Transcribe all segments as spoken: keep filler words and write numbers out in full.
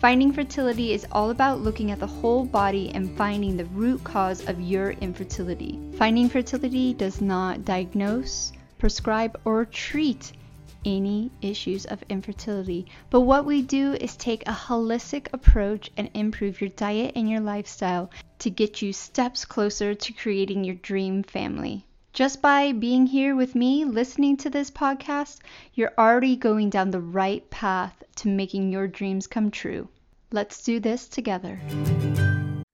Finding Fertility is all about looking at the whole body and finding the root cause of your infertility. Finding Fertility does not diagnose, prescribe, or treat any issues of infertility, but what we do is take a holistic approach and improve your diet and your lifestyle to get you steps closer to creating your dream family. Just by being here with me, listening to this podcast, you're already going down the right path to making your dreams come true. Let's do this together.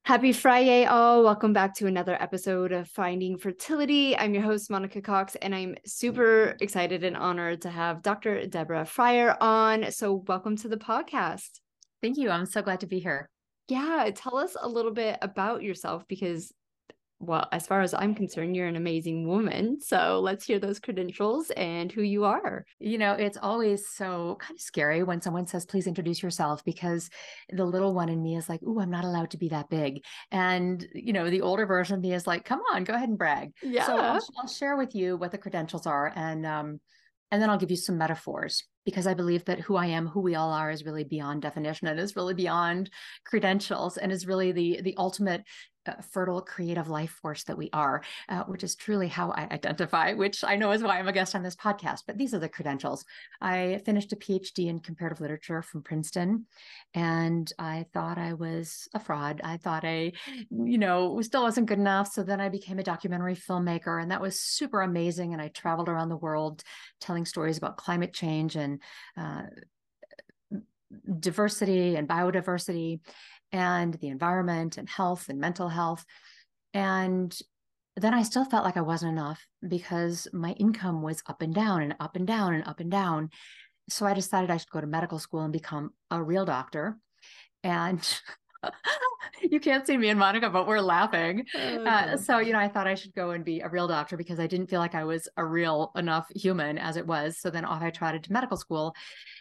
Happy Friday, all. Welcome back to another episode of Finding Fertility. I'm your host, Monica Cox, and I'm super excited and honored to have Doctor Deborah Fryer on. So welcome to the podcast. Thank you. I'm so glad to be here. Yeah. Tell us a little bit about yourself because, well, as far as I'm concerned, you're an amazing woman. So let's hear those credentials and who you are. You know, it's always so kind of scary when someone says, please introduce yourself, because the little one in me is like, ooh, I'm not allowed to be that big. And, you know, the older version of me is like, come on, go ahead and brag. Yeah. So I'll, I'll share with you what the credentials are. And, um, and then I'll give you some metaphors, because I believe that who I am, who we all are, is really beyond definition and is really beyond credentials and is really the, the ultimate Uh, fertile, creative life force that we are, uh, which is truly how I identify, which I know is why I'm a guest on this podcast, but these are the credentials. I finished a P H D in comparative literature from Princeton, and I thought I was a fraud. I thought I, you know, still wasn't good enough. So then I became a documentary filmmaker, and that was super amazing. And I traveled around the world telling stories about climate change and uh, diversity and biodiversity and the environment and health and mental health. And then I still felt like I wasn't enough because my income was up and down and up and down and up and down. So I decided I should go to medical school and become a real doctor. And you can't see me and Monica, but we're laughing. Oh, uh, so, you know, I thought I should go and be a real doctor because I didn't feel like I was a real enough human as it was. So then off I trotted to medical school.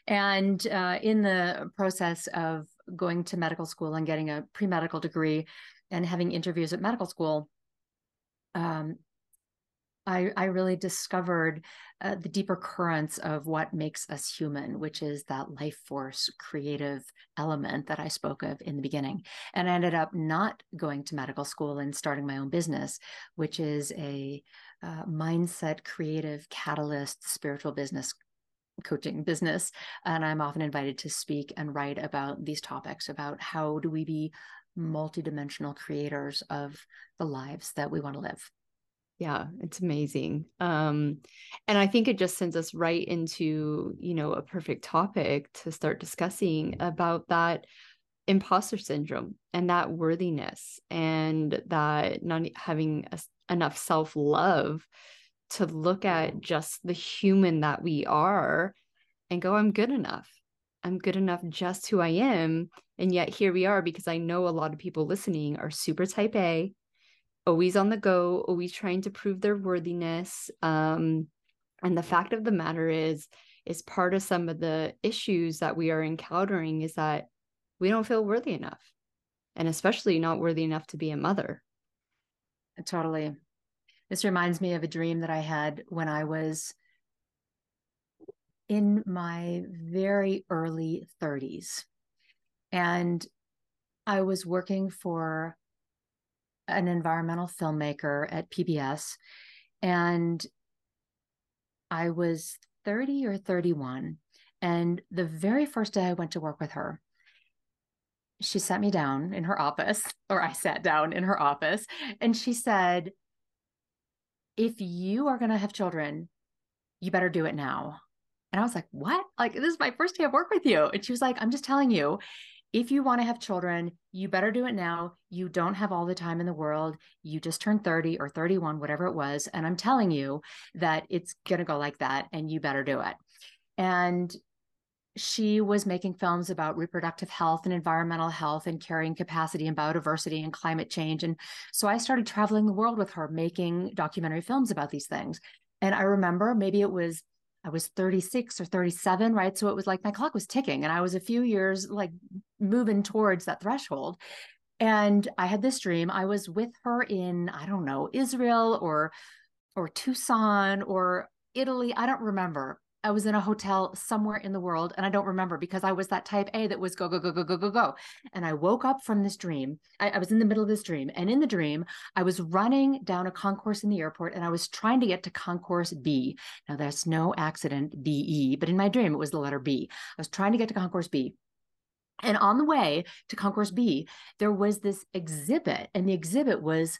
And uh, in the process of going to medical school and getting a pre-medical degree and having interviews at medical school, um, I, I really discovered uh, the deeper currents of what makes us human, which is that life force creative element that I spoke of in the beginning. And I ended up not going to medical school and starting my own business, which is a uh, mindset, creative, catalyst, spiritual business coaching business. And I'm often invited to speak and write about these topics, about how do we be multidimensional creators of the lives that we want to live. Yeah, it's amazing. Um, and I think it just sends us right into, you know, a perfect topic to start discussing about that imposter syndrome and that worthiness and that not having a, enough self-love to look at just the human that we are and go, I'm good enough. I'm good enough just who I am. And yet here we are, because I know a lot of people listening are super type A, always on the go, always trying to prove their worthiness. Um, and the fact of the matter is, is part of some of the issues that we are encountering is that we don't feel worthy enough, and especially not worthy enough to be a mother. Totally. This reminds me of a dream that I had when I was in my very early thirties. And I was working for an environmental filmmaker at P B S, and I was thirty or thirty-one. And the very first day I went to work with her, she sat me down in her office, or I sat down in her office, and she said, if you are going to have children, you better do it now. And I was like, what? Like, this is my first day of work with you. And she was like, I'm just telling you, if you want to have children, you better do it now. You don't have all the time in the world. You just turned thirty or thirty-one, whatever it was. And I'm telling you that it's going to go like that, and you better do it. And she was making films about reproductive health and environmental health and carrying capacity and biodiversity and climate change. And so I started traveling the world with her, making documentary films about these things. And I remember maybe it was, I was thirty-six or thirty-seven, right? So it was like my clock was ticking and I was a few years like moving towards that threshold. And I had this dream. I was with her in, I don't know, Israel or, or Tucson or Italy. I don't remember. I was in a hotel somewhere in the world, and I don't remember because I was that type A that was go, go, go, go, go, go, go. And I woke up from this dream. I, I was in the middle of this dream. And in the dream, I was running down a concourse in the airport, and I was trying to get to concourse B. Now, that's no accident, B E, but in my dream, it was the letter B. I was trying to get to concourse B. And on the way to concourse B, there was this exhibit, and the exhibit was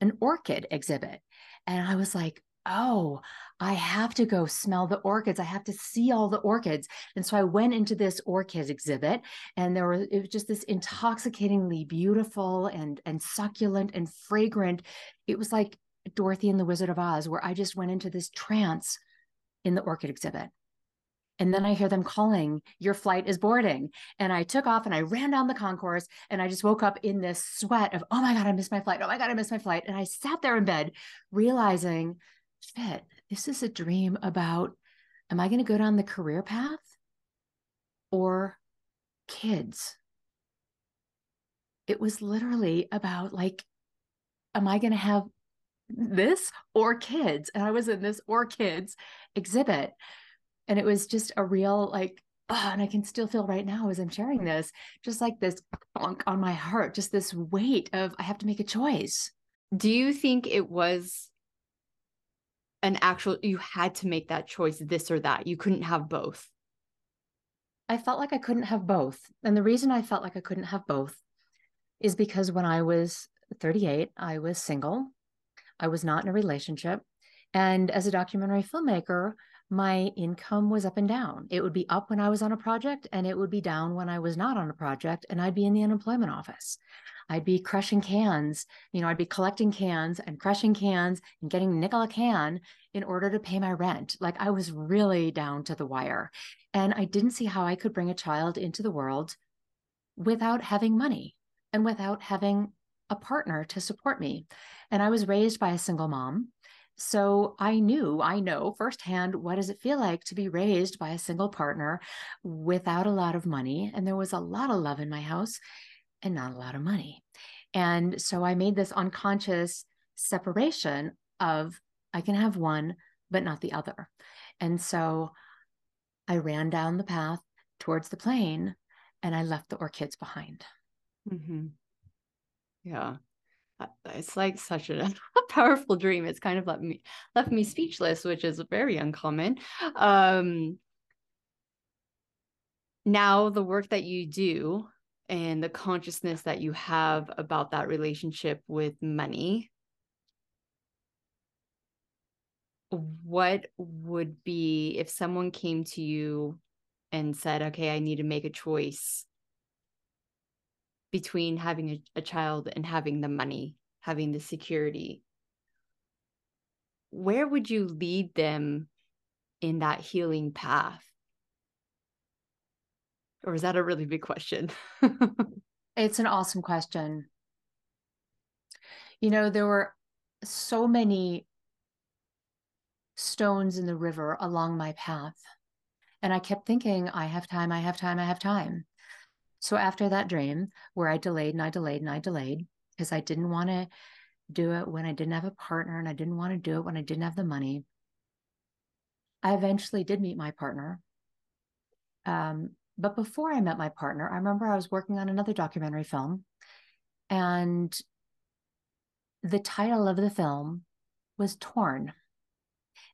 an orchid exhibit. And I was like, oh, I have to go smell the orchids. I have to see all the orchids. And so I went into this orchid exhibit, and there was, it was just this intoxicatingly beautiful and, and succulent and fragrant. It was like Dorothy and the Wizard of Oz, where I just went into this trance in the orchid exhibit. And then I hear them calling, your flight is boarding. And I took off and I ran down the concourse, and I just woke up in this sweat of, oh my God, I missed my flight. Oh my God, I missed my flight. And I sat there in bed realizing, shit, this is a dream about, am I going to go down the career path or kids? It was literally about like, am I going to have this or kids? And I was in this or kids exhibit. And it was just a real like, oh, and I can still feel right now as I'm sharing this, just like this bonk on my heart, just this weight of, I have to make a choice. Do you think it was an actual, you had to make that choice, this or that? You couldn't have both. I felt like I couldn't have both. And the reason I felt like I couldn't have both is because when I was thirty-eight, I was single. I was not in a relationship. And as a documentary filmmaker, my income was up and down. It would be up when I was on a project, and it would be down when I was not on a project, and I'd be in the unemployment office. I'd be crushing cans, you know, I'd be collecting cans and crushing cans and getting nickel a can in order to pay my rent. Like I was really down to the wire, and I didn't see how I could bring a child into the world without having money and without having a partner to support me. And I was raised by a single mom. So I knew, I know firsthand, what does it feel like to be raised by a single partner without a lot of money? And there was a lot of love in my house and not a lot of money. And so I made this unconscious separation of I can have one, but not the other. And so I ran down the path towards the plane, and I left the orchids behind. Mm-hmm. Yeah. It's like such a, a powerful dream. It's kind of left me left me speechless, which is very uncommon. Um, now the work that you do and the consciousness that you have about that relationship with money, what would be if someone came to you and said, okay, I need to make a choice between having a, a child and having the money, having the security? Where would you lead them in that healing path? Or is that a really big question? It's an awesome question. You know, there were so many stones in the river along my path. And I kept thinking, I have time, I have time, I have time. So after that dream where I delayed and I delayed and I delayed because I didn't want to do it when I didn't have a partner, and I didn't want to do it when I didn't have the money, I eventually did meet my partner. Um, but before I met my partner, I remember I was working on another documentary film, and the title of the film was Torn.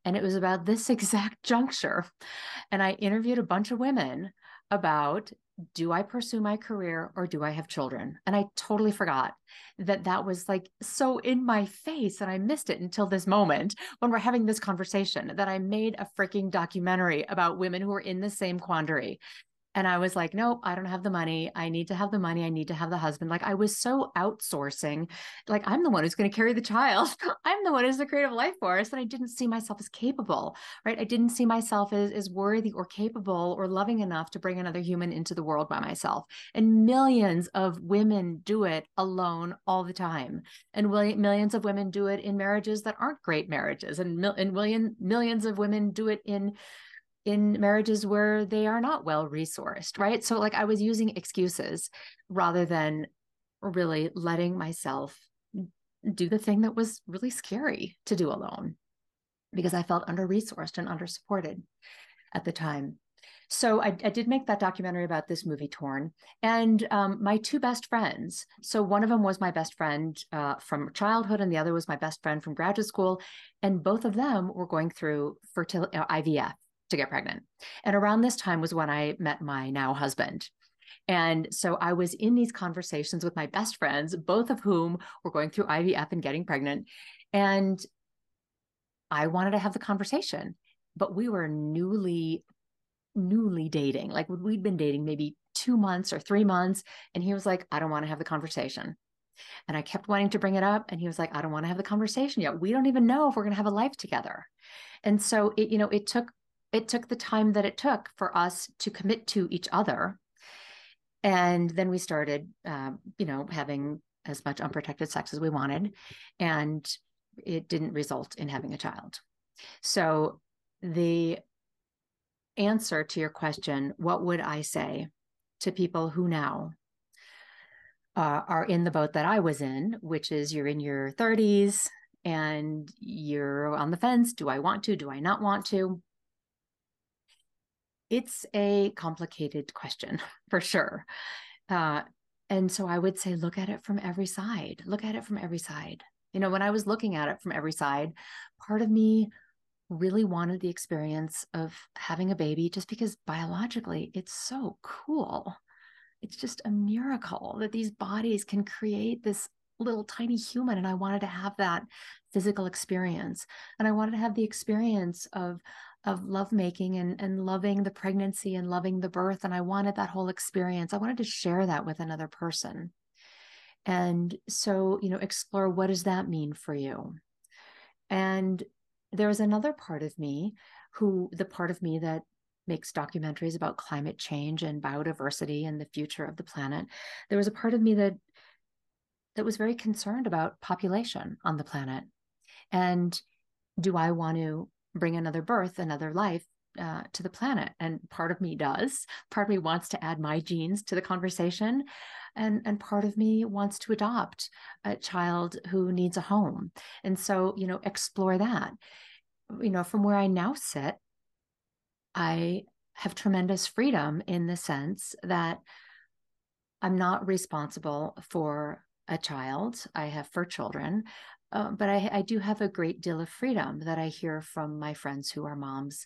And it was about this exact juncture. And I interviewed a bunch of women about, do I pursue my career or do I have children? And I totally forgot that that was like so in my face, and I missed it until this moment when we're having this conversation that I made a freaking documentary about women who are in the same quandary. And I was like, nope, I don't have the money. I need to have the money. I need to have the husband. Like I was so outsourcing, like I'm the one who's going to carry the child. I'm the one who's the creative life force. And I didn't see myself as capable, right? I didn't see myself as, as worthy or capable or loving enough to bring another human into the world by myself. And millions of women do it alone all the time. And millions of women do it in marriages that aren't great marriages. And, mil- and million, millions of women do it in in marriages where they are not well resourced, right? So like I was using excuses rather than really letting myself do the thing that was really scary to do alone because I felt under-resourced and under-supported at the time. So I, I did make that documentary about this movie, Torn, and um, my two best friends. So one of them was my best friend uh, from childhood, and the other was my best friend from graduate school. And both of them were going through fertil- uh, I V F. To get pregnant. And around this time was when I met my now husband. And so I was in these conversations with my best friends, both of whom were going through I V F and getting pregnant. And I wanted to have the conversation, but we were newly, newly dating. Like we'd been dating maybe two months or three months. And he was like, I don't want to have the conversation. And I kept wanting to bring it up. And he was like, I don't want to have the conversation yet. We don't even know if we're going to have a life together. And so it, you know, it took It took the time that it took for us to commit to each other. And then we started, uh, you know, having as much unprotected sex as we wanted. And it didn't result in having a child. So the answer to your question, what would I say to people who now uh, are in the boat that I was in, which is you're in your thirties and you're on the fence. Do I want to? Do I not want to? It's a complicated question for sure. Uh, and so I would say, look at it from every side, look at it from every side. You know, when I was looking at it from every side, part of me really wanted the experience of having a baby just because biologically it's so cool. It's just a miracle that these bodies can create this little tiny human. And I wanted to have that physical experience. And I wanted to have the experience of of lovemaking and, and loving the pregnancy and loving the birth. And I wanted that whole experience. I wanted to share that with another person. And so, you know, explore, what does that mean for you? And there is another part of me who, the part of me that makes documentaries about climate change and biodiversity and the future of the planet. There was a part of me that, that was very concerned about population on the planet. And do I want to bring another birth, another life uh, to the planet? And part of me does. Part of me wants to add my genes to the conversation. And, and part of me wants to adopt a child who needs a home. And so, you know, explore that. You know, from where I now sit, I have tremendous freedom in the sense that I'm not responsible for a child. I have four children. Uh, but I, I do have a great deal of freedom that I hear from my friends who are moms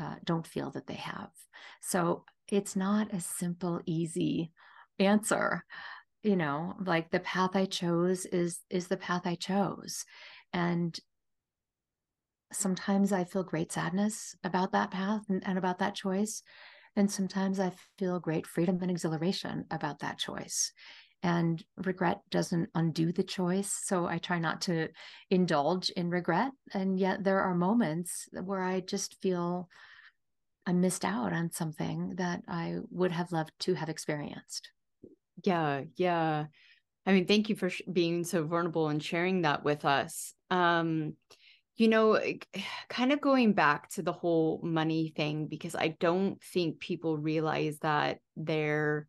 uh, don't feel that they have. So it's not a simple, easy answer. You know, like the path I chose is, is the path I chose. And sometimes I feel great sadness about that path and, and about that choice. And sometimes I feel great freedom and exhilaration about that choice. And regret doesn't undo the choice. So I try not to indulge in regret. And yet there are moments where I just feel I missed out on something that I would have loved to have experienced. Yeah. Yeah. I mean, thank you for sh- being so vulnerable and sharing that with us. Um, you know, kind of going back to the whole money thing, because I don't think people realize that they're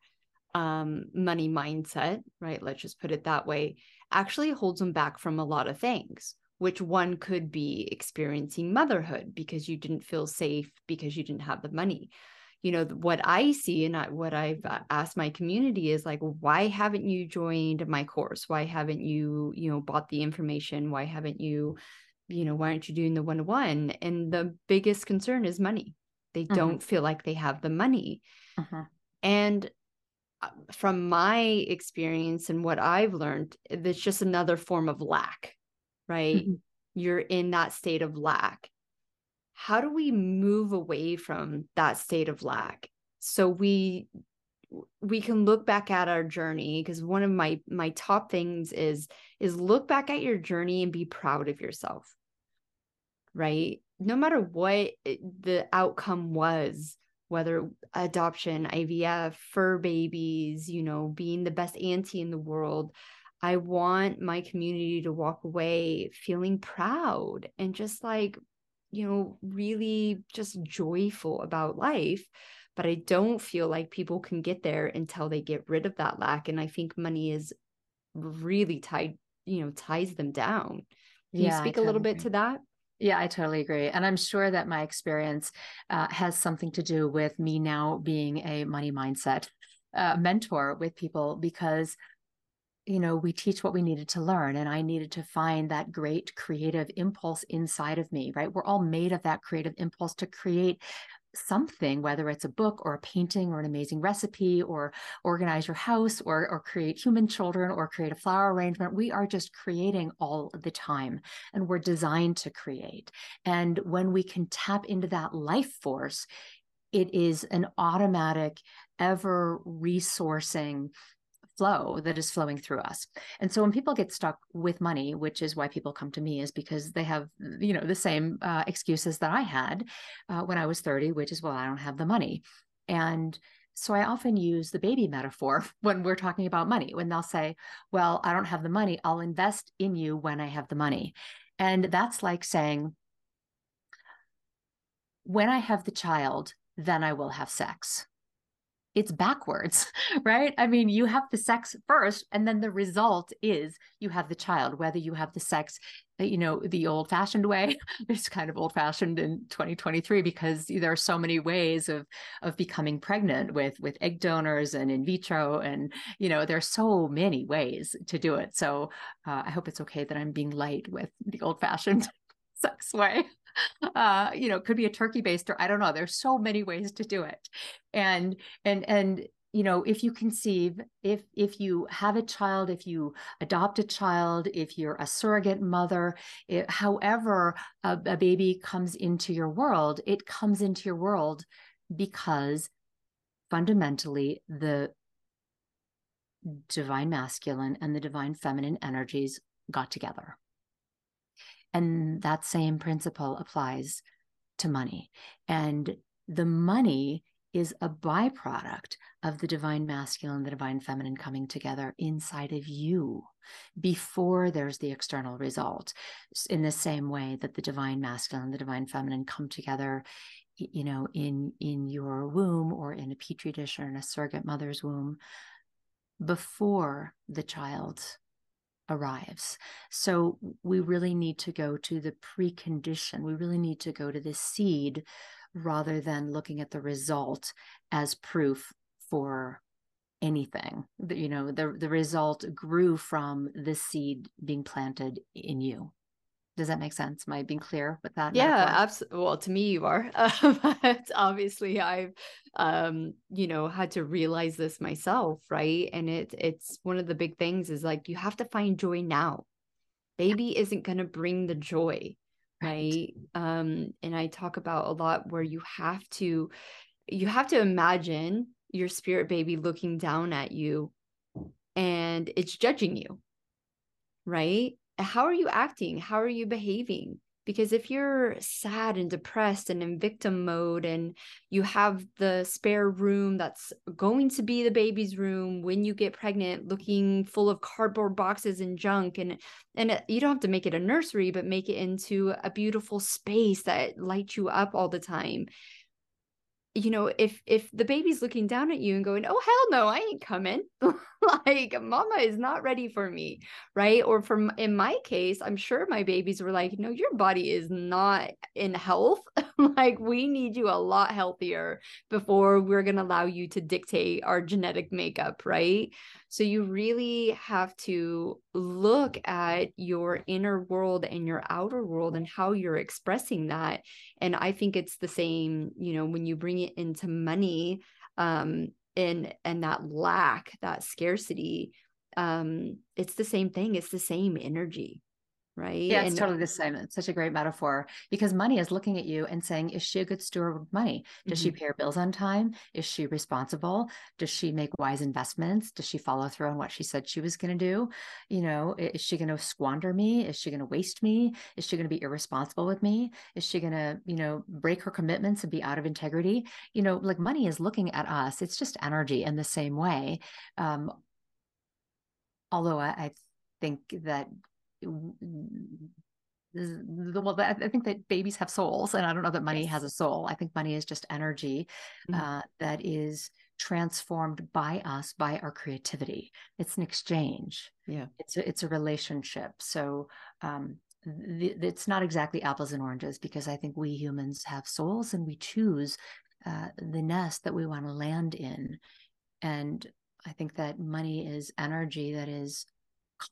um, money mindset, right? Let's just put it that way, actually holds them back from a lot of things, which one could be experiencing motherhood because you didn't feel safe because you didn't have the money. You know, what I see and I, what I've asked my community is like, why haven't you joined my course? Why haven't you, you know, bought the information? Why haven't you, you know, why aren't you doing the one-to-one? And the biggest concern is money. They mm-hmm. don't feel like they have the money. Mm-hmm. And from my experience and what I've learned, it's just another form of lack, right? Mm-hmm. You're in that state of lack. How do we move away from that state of lack So we we can look back at our journey, because one of my my top things is is look back at your journey and be proud of yourself, right? No matter what the outcome was, whether adoption, I V F, fur babies, you know, being the best auntie in the world, I want my community to walk away feeling proud and just like, you know, really just joyful about life. But I don't feel like people can get there until they get rid of that lack. And I think money is really tied, you know, ties them down. Can yeah, you speak totally a little bit agree. to that? Yeah, I totally agree. And I'm sure that my experience uh, has something to do with me now being a money mindset uh, mentor with people, because you know, we teach what we needed to learn. And I needed to find that great creative impulse inside of me, right? We're all made of that creative impulse to create something, whether it's a book or a painting or an amazing recipe or organize your house or, or create human children or create a flower arrangement. We are just creating all the time, and we're designed to create. And when we can tap into that life force, it is an automatic, ever resourcing flow that is flowing through us. And so when people get stuck with money, which is why people come to me, is because they have, you know, the same uh, excuses that I had uh, when I was thirty, which is, well, I don't have the money. And so I often use the baby metaphor when we're talking about money, when they'll say, well, I don't have the money, I'll invest in you when I have the money. And that's like saying, when I have the child, then I will have sex. It's backwards, right? I mean, you have the sex first, and then the result is you have the child, whether you have the sex, you know, the old fashioned way. It's kind of old fashioned in twenty twenty-three, because there are so many ways of, of becoming pregnant with, with egg donors and in vitro. And, you know, there are so many ways to do it. So uh, I hope it's okay that I'm being light with the old fashioned sex way. Uh, you know, could be a turkey baster. I don't know. There's so many ways to do it. And, and, and, you know, if you conceive, if, if you have a child, if you adopt a child, if you're a surrogate mother, it, however a, a baby comes into your world, it comes into your world because fundamentally the divine masculine and the divine feminine energies got together. And that same principle applies to money. And the money is a byproduct of the divine masculine and the divine feminine coming together inside of you before there's the external result. In the same way that the divine masculine and the divine feminine come together, you know, in, in your womb or in a petri dish or in a surrogate mother's womb before the child arrives. So we really need to go to the precondition. We really need to go to the seed rather than looking at the result as proof for anything. You know, the, the result grew from the seed being planted in you. Does that make sense? Am I being clear with that? Yeah, absolutely. Well, to me, you are. But obviously, I've, um, you know, had to realize this myself, right? And it, it's one of the big things is like, you have to find joy now. Baby isn't going to bring the joy, right? right? Um, and I talk about a lot where you have to, you have to imagine your spirit baby looking down at you and it's judging you, right? How are you acting? How are you behaving? Because if you're sad and depressed and in victim mode and you have the spare room that's going to be the baby's room when you get pregnant, looking full of cardboard boxes and junk, and and you don't have to make it a nursery, but make it into a beautiful space that lights you up all the time. You know, if if the baby's looking down at you and going, oh, hell no, I ain't coming. Like, mama is not ready for me, right? Or from in my case, I'm sure my babies were like, no, your body is not in health. Like, we need you a lot healthier before we're going to allow you to dictate our genetic makeup, right? So you really have to look at your inner world and your outer world and how you're expressing that. And I think it's the same, you know, when you bring it into money, um, and, and that lack, that scarcity, um, it's the same thing. It's the same energy, right? Yeah, it's and, totally the same. It's such a great metaphor, because money is looking at you and saying, is she a good steward of money? Does mm-hmm. she pay her bills on time? Is she responsible? Does she make wise investments? Does she follow through on what she said she was going to do? You know, is she going to squander me? Is she going to waste me? Is she going to be irresponsible with me? Is she going to, you know, break her commitments and be out of integrity? You know, like money is looking at us. It's just energy in the same way. Um, although I, I think that well, I think that babies have souls, and I don't know that money has a soul. I think money is just energy mm-hmm. uh, that is transformed by us, by our creativity. It's an exchange. Yeah, it's a, it's a relationship. So um, th- it's not exactly apples and oranges, because I think we humans have souls, and we choose uh, the nest that we want to land in. And I think that money is energy that is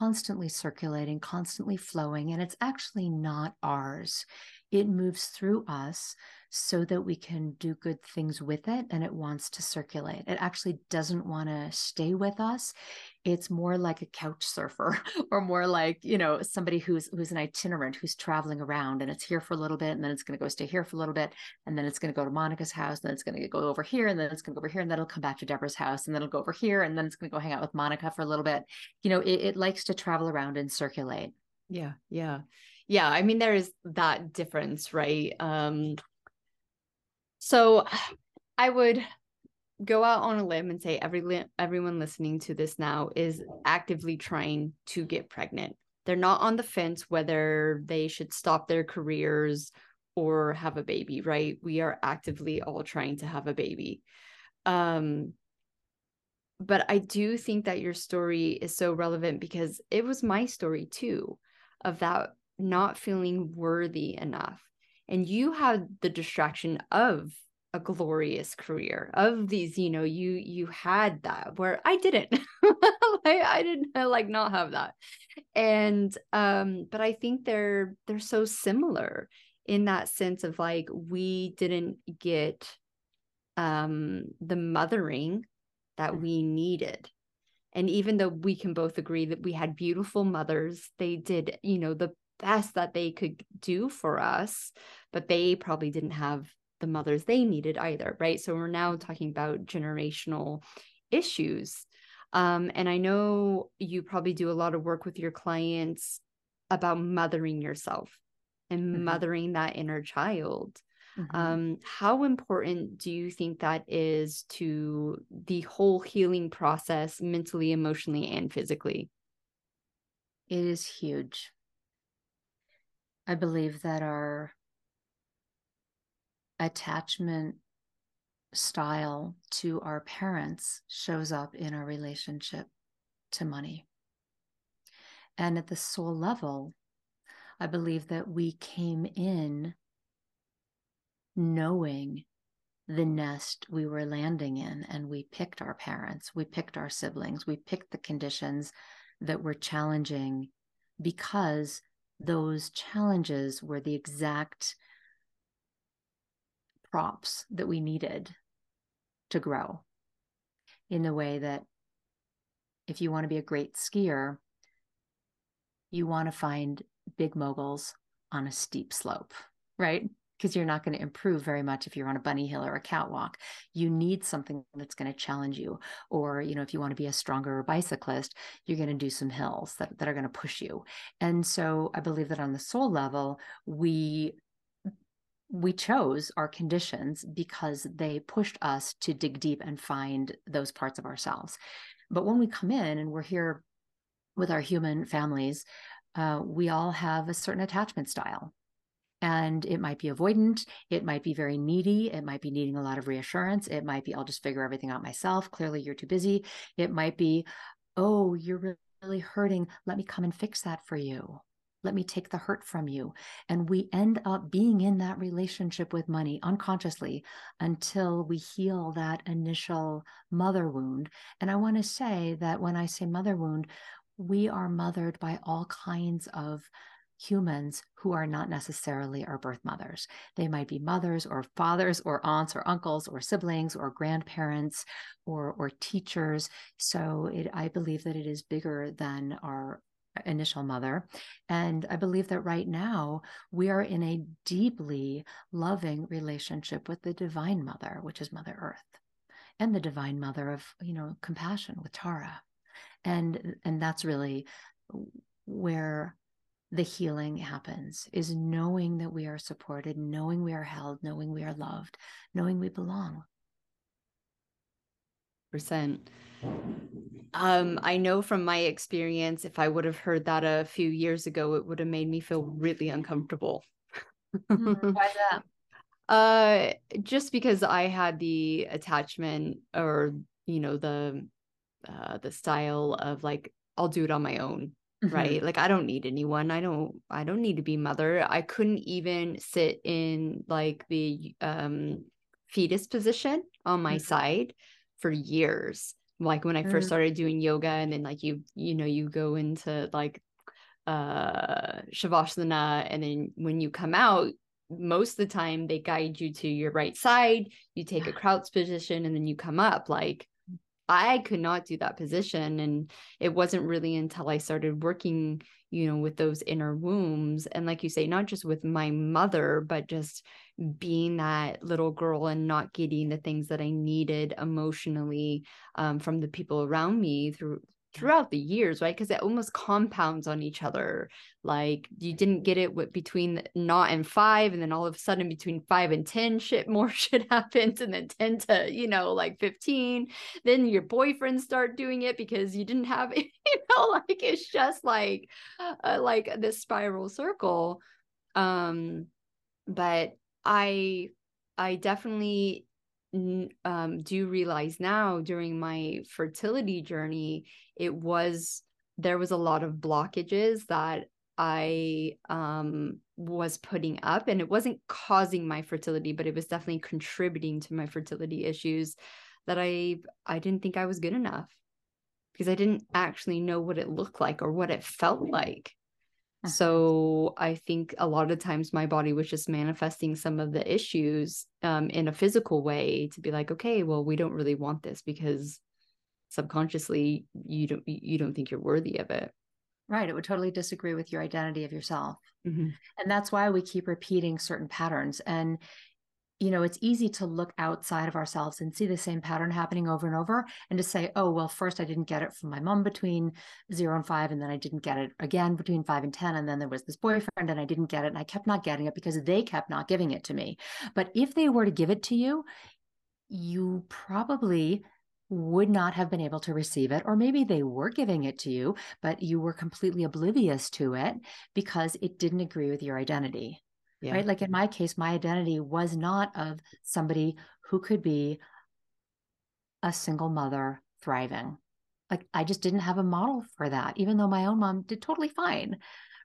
constantly circulating, constantly flowing, and it's actually not ours. It moves through us so that we can do good things with it, and it wants to circulate. It actually doesn't want to stay with us. It's more like a couch surfer, or more like, you know, somebody who's who's an itinerant, who's traveling around, and it's here for a little bit, and then it's going to go stay here for a little bit, and then it's going to go to Monica's house, and then it's going to go over here, and then it's going to go over here, and then it'll come back to Deborah's house, and then it'll go over here, and then it's going to go hang out with Monica for a little bit. You know, it, it likes to travel around and circulate. Yeah, yeah, yeah. I mean, there is that difference, right? Um, so I would go out on a limb and say every li- everyone listening to this now is actively trying to get pregnant. They're not on the fence whether they should stop their careers or have a baby, right? We are actively all trying to have a baby. Um, but I do think that your story is so relevant, because it was my story too, of that not feeling worthy enough. And you had the distraction of a glorious career, of these, you know, you, you had that, where I didn't, I, I didn't I like not have that. And, um, but I think they're, they're so similar in that sense of like, we didn't get, um, the mothering that we needed. And even though we can both agree that we had beautiful mothers, they did, you know, the best that they could do for us, but they probably didn't have the mothers they needed either, right? So we're now talking about generational issues. Um, and I know you probably do a lot of work with your clients about mothering yourself and mm-hmm. mothering that inner child. Mm-hmm. Um, how important do you think that is to the whole healing process, mentally, emotionally, and physically? It is huge. I believe that our attachment style to our parents shows up in our relationship to money. And at the soul level, I believe that we came in knowing the nest we were landing in, and we picked our parents, we picked our siblings, we picked the conditions that were challenging, because those challenges were the exact props that we needed to grow. In the way that if you want to be a great skier, you want to find big moguls on a steep slope, right? Because you're not going to improve very much if you're on a bunny hill or a catwalk. You need something that's going to challenge you. Or, you know, if you want to be a stronger bicyclist, you're going to do some hills that, that are going to push you. And so I believe that on the soul level, we we chose our conditions because they pushed us to dig deep and find those parts of ourselves. But when we come in and we're here with our human families, uh, we all have a certain attachment style. And it might be avoidant, it might be very needy, it might be needing a lot of reassurance, it might be, I'll just figure everything out myself, clearly you're too busy. It might be, oh, you're really hurting, let me come and fix that for you. Let me take the hurt from you. And we end up being in that relationship with money unconsciously until we heal that initial mother wound. And I want to say that when I say mother wound, we are mothered by all kinds of humans who are not necessarily our birth mothers. They might be mothers or fathers or aunts or uncles or siblings or grandparents or or teachers. So it, I believe that it is bigger than our initial mother. And I believe that right now we are in a deeply loving relationship with the divine mother, which is Mother Earth, and the divine mother of, you know, compassion with Tara. And, and that's really where the healing happens, is knowing that we are supported, knowing we are held, knowing we are loved, knowing we belong. Percent. Um, I know from my experience, if I would have heard that a few years ago, it would have made me feel really uncomfortable. Mm, why that? Uh, just because I had the attachment, or, you know, the, uh, the style of like, I'll do it on my own. Mm-hmm. Right. Like, I don't need anyone. I don't, I don't need to be mother. I couldn't even sit in like the, um, fetus position on my mm-hmm. side for years. Like when I first started doing yoga, and then like, you, you know, you go into like, uh, Shavasana. And then when you come out, most of the time they guide you to your right side, you take yeah. a crouch position, and then you come up. Like, I could not do that position. And it wasn't really until I started working, you know, with those inner wombs. And like you say, not just with my mother, but just being that little girl and not getting the things that I needed emotionally um, from the people around me through throughout the years, right? Because it almost compounds on each other. Like, you didn't get it with, between naught and five, and then all of a sudden between five and ten, shit, more shit happens, and then ten to, you know, like fifteen, then your boyfriends start doing it because you didn't have it, you know, like, it's just like, uh, like this spiral circle. Um, but I, I definitely Um, do realize now, during my fertility journey, it was, there was a lot of blockages that I um, was putting up, and it wasn't causing my fertility, but it was definitely contributing to my fertility issues, that I, I didn't think I was good enough, because I didn't actually know what it looked like or what it felt like. So I think a lot of times my body was just manifesting some of the issues um, in a physical way, to be like, okay, well, we don't really want this, because subconsciously you don't, you don't think you're worthy of it. Right. It would totally disagree with your identity of yourself. Mm-hmm. And that's why we keep repeating certain patterns. And, you know, it's easy to look outside of ourselves and see the same pattern happening over and over, and to say, oh, well, first I didn't get it from my mom between zero and five. And then I didn't get it again between five and ten. And then there was this boyfriend, and I didn't get it. And I kept not getting it because they kept not giving it to me. But if they were to give it to you, you probably would not have been able to receive it. Or maybe they were giving it to you, but you were completely oblivious to it because it didn't agree with your identity. Yeah. Right. Like in my case, my identity was not of somebody who could be a single mother thriving. Like, I just didn't have a model for that, even though my own mom did totally fine.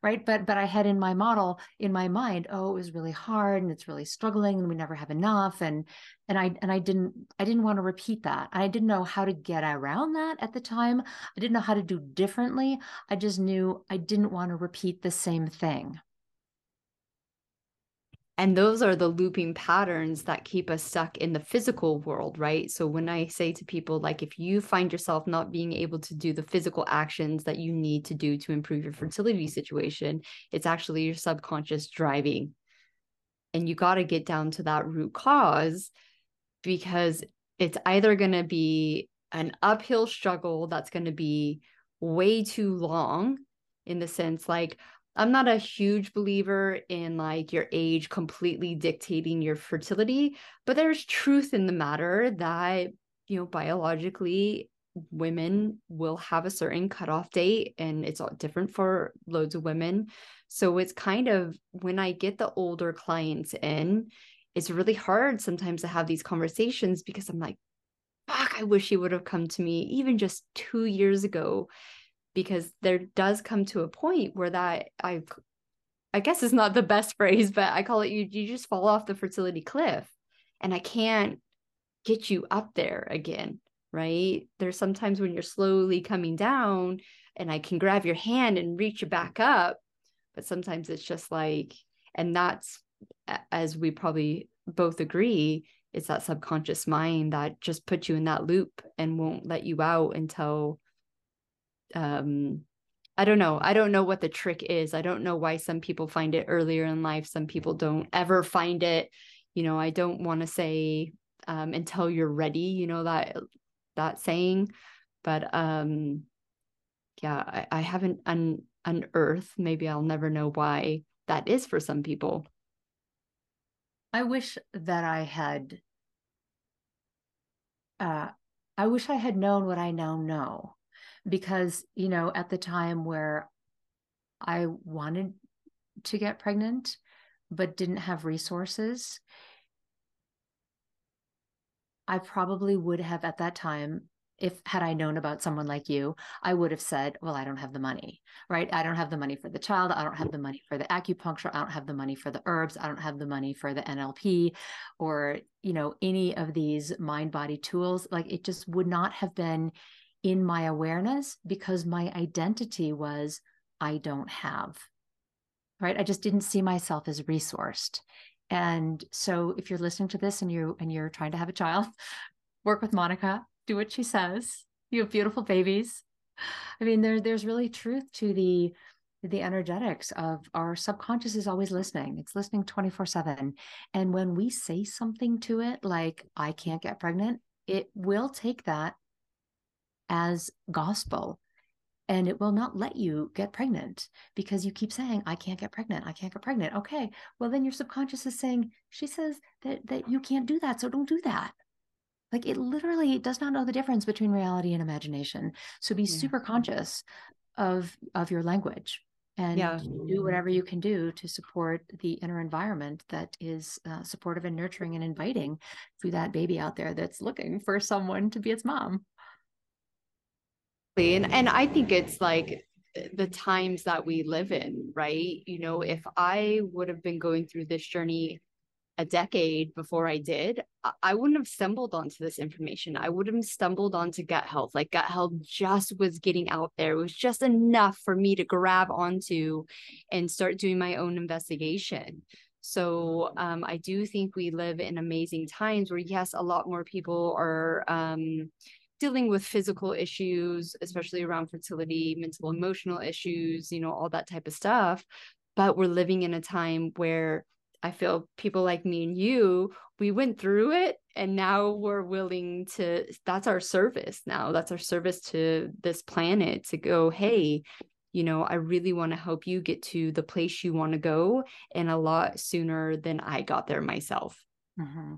Right. But, but I had in my model, in my mind, oh, it was really hard, and it's really struggling, and we never have enough. And, and I, and I didn't, I didn't want to repeat that. I didn't know how to get around that at the time. I didn't know how to do differently. I just knew I didn't want to repeat the same thing. And those are the looping patterns that keep us stuck in the physical world, right? So when I say to people, like, if you find yourself not being able to do the physical actions that you need to do to improve your fertility situation, it's actually your subconscious driving. And you got to get down to that root cause, because it's either going to be an uphill struggle that's going to be way too long, in the sense, like, I'm not a huge believer in like your age completely dictating your fertility, but there's truth in the matter that, you know, biologically women will have a certain cutoff date, and it's all different for loads of women. So it's kind of, when I get the older clients in, it's really hard sometimes to have these conversations, because I'm like, fuck, I wish you would have come to me even just two years ago. Because there does come to a point where that I, I guess it's not the best phrase, but I call it, you, you just fall off the fertility cliff, and I can't get you up there again. Right. There's sometimes when you're slowly coming down, and I can grab your hand and reach you back up, but sometimes it's just like, and that's, as we probably both agree, it's that subconscious mind that just puts you in that loop and won't let you out until, um I don't know. I don't know what the trick is. I don't know why some people find it earlier in life. Some people don't ever find it. You know, I don't want to say um, until you're ready, you know, that, that saying, but um, yeah, I, I haven't un- unearthed. Maybe I'll never know why that is for some people. I wish that I had, uh, I wish I had known what I now know. Because, you know, at the time where I wanted to get pregnant, but didn't have resources, I probably would have at that time, if had I known about someone like you, I would have said, well, I don't have the money, right? I don't have the money for the child. I don't have the money for the acupuncture. I don't have the money for the herbs. I don't have the money for the N L P or, you know, any of these mind-body tools. Like, it just would not have been in my awareness, because my identity was, I don't have, right? I just didn't see myself as resourced. And so if you're listening to this and you, and you're trying to have a child, work with Monica, do what she says. You have beautiful babies. I mean, there, there's really truth to the, the energetics of our subconscious is always listening. It's listening twenty-four seven. And when we say something to it, like, I can't get pregnant, it will take that as gospel, and it will not let you get pregnant, because you keep saying, I can't get pregnant. I can't get pregnant. Okay. Well, then your subconscious is saying, she says that, that you can't do that. So don't do that. Like, it literally does not know the difference between reality and imagination. So be yeah. super conscious of, of your language, and yeah. do whatever you can do to support the inner environment that is uh, supportive and nurturing and inviting to that baby out there that's looking for someone to be its mom. And, and I think it's like the times that we live in, right? You know, if I would have been going through this journey a decade before I did, I wouldn't have stumbled onto this information. I wouldn't have stumbled onto gut health. Like, gut health just was getting out there. It was just enough for me to grab onto and start doing my own investigation. So um, I do think we live in amazing times where, yes, a lot more people are um dealing with physical issues, especially around fertility, mental, emotional issues, you know, all that type of stuff. But we're living in a time where I feel people like me and you, we went through it, and now we're willing to, that's our service now. That's our service to this planet, to go, hey, you know, I really want to help you get to the place you want to go, and a lot sooner than I got there myself. Mm-hmm.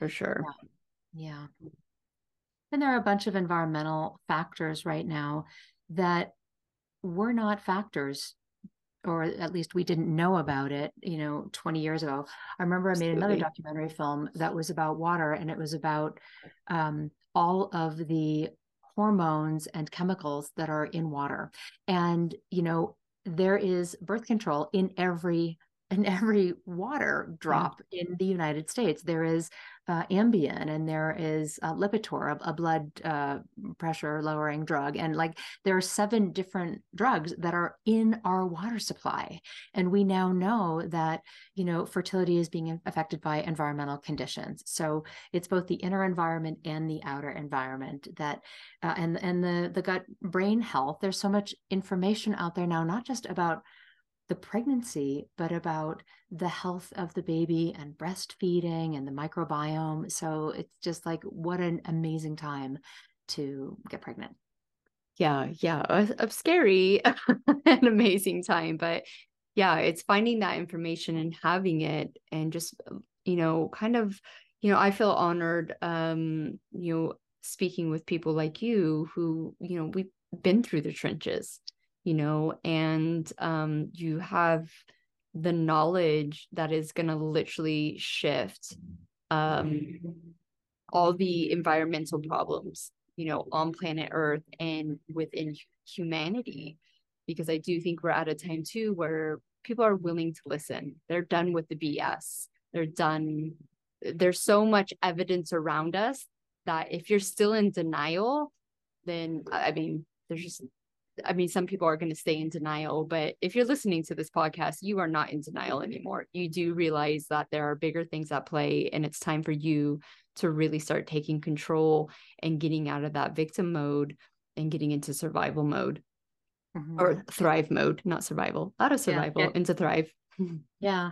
For sure. Yeah. Yeah. And there are a bunch of environmental factors right now that were not factors, or at least we didn't know about it, you know, twenty years ago. I remember I made Absolutely. another documentary film that was about water, and it was about um, all of the hormones and chemicals that are in water. And, you know, there is birth control in every in every water drop in the United States. There is uh, Ambien, and there is uh, Lipitor, a, a blood uh, pressure lowering drug. And like, there are seven different drugs that are in our water supply. And we now know that, you know, fertility is being affected by environmental conditions. So it's both the inner environment and the outer environment that, uh, and, and the, the gut brain health. There's so much information out there now, not just about the pregnancy, but about the health of the baby and breastfeeding and the microbiome. So it's just like, what an amazing time to get pregnant. Yeah. Yeah. A, a scary and amazing time, but yeah, it's finding that information and having it, and just, you know, kind of, you know, I feel honored, um, you know, speaking with people like you who, you know, we've been through the trenches, you know, and um, you have the knowledge that is going to literally shift um, all the environmental problems, you know, on planet Earth and within humanity. Because I do think we're at a time too where people are willing to listen. They're done with the B S. They're done. There's so much evidence around us that if you're still in denial, then, I mean, there's just, I mean, some people are going to stay in denial, but if you're listening to this podcast, you are not in denial anymore. You do realize that there are bigger things at play, and it's time for you to really start taking control and getting out of that victim mode and getting into survival mode. mm-hmm. or thrive mode, not survival, out of survival yeah, into thrive. Yeah.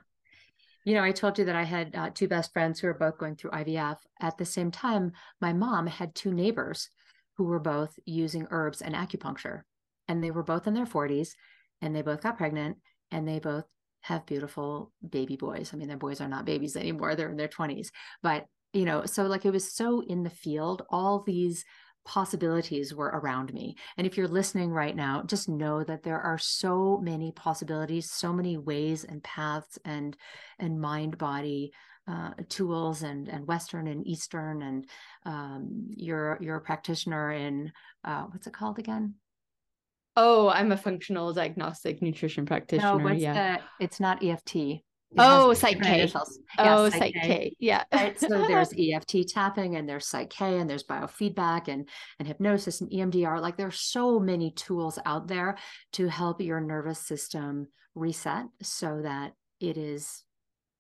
You know, I told you that I had uh, two best friends who were both going through I V F. At the same time, my mom had two neighbors who were both using herbs and acupuncture, and they were both in their forties, and they both got pregnant, and they both have beautiful baby boys. I mean, their boys are not babies anymore. They're in their twenties, but you know, so like, it was so in the field, all these possibilities were around me. And if you're listening right now, just know that there are so many possibilities, so many ways and paths and, and mind body uh, tools and, and Western and Eastern, and um, you're, you're a practitioner in uh, what's it called again? Oh, I'm a functional diagnostic nutrition practitioner. No, what's yeah. the, it's not E F T. It oh, Psych K. Yeah, oh, Psych K. K. Yeah. Right? So there's E F T tapping, and there's Psych K, and there's biofeedback and, and hypnosis and E M D R. Like, there are so many tools out there to help your nervous system reset so that it is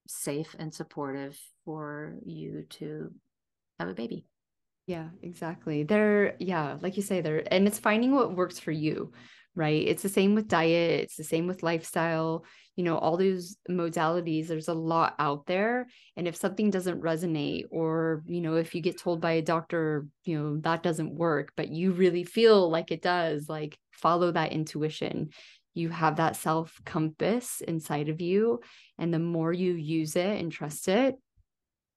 safe and supportive for you to have a baby. Yeah, exactly. They're, yeah, like you say, they're, and it's finding what works for you, right? It's the same with diet. It's the same with lifestyle, you know, all those modalities, there's a lot out there. And if something doesn't resonate, or, you know, if you get told by a doctor, you know, that doesn't work, but you really feel like it does, like, follow that intuition. You have that self compass inside of you. And the more you use it and trust it,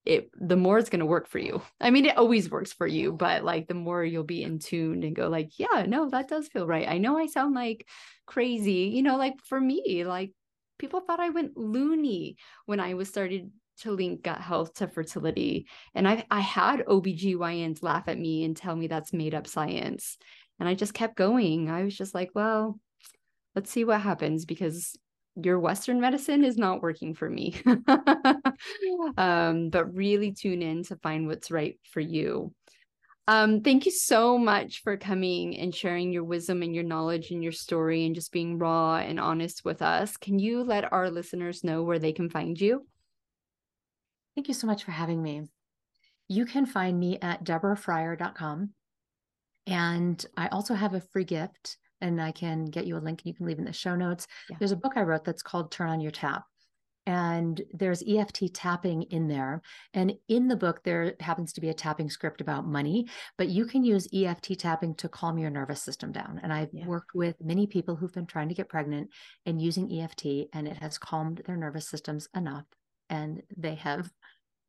It, the more it's going to work for you. I mean, it always works for you, but like, the more you'll be in tune and go like, yeah, no, that does feel right. I know I sound like crazy, you know, like for me, like people thought I went loony when I was started to link gut health to fertility. And I, I had O B G Y Ns laugh at me and tell me that's made up science. And I just kept going. I was just like, well, let's see what happens, because your Western medicine is not working for me. um, but really tune in to find what's right for you. Um, thank you so much for coming and sharing your wisdom and your knowledge and your story and just being raw and honest with us. Can you let our listeners know where they can find you? Thank you so much for having me. You can find me at deborah fryer dot com. And I also have a free gift, and I can get you a link and you can leave in the show notes. Yeah. There's a book I wrote that's called Turn On Your Tap, and there's E F T tapping in there. And in the book, there happens to be a tapping script about money, but you can use E F T tapping to calm your nervous system down. And I've yeah. worked with many people who've been trying to get pregnant and using E F T, and it has calmed their nervous systems enough, and they have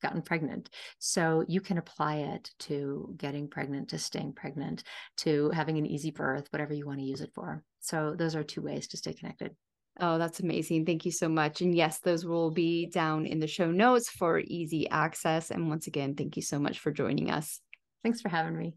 gotten pregnant. So you can apply it to getting pregnant, to staying pregnant, to having an easy birth, whatever you want to use it for. So those are two ways to stay connected. Oh, that's amazing. Thank you so much. And yes, those will be down in the show notes for easy access. And once again, thank you so much for joining us. Thanks for having me.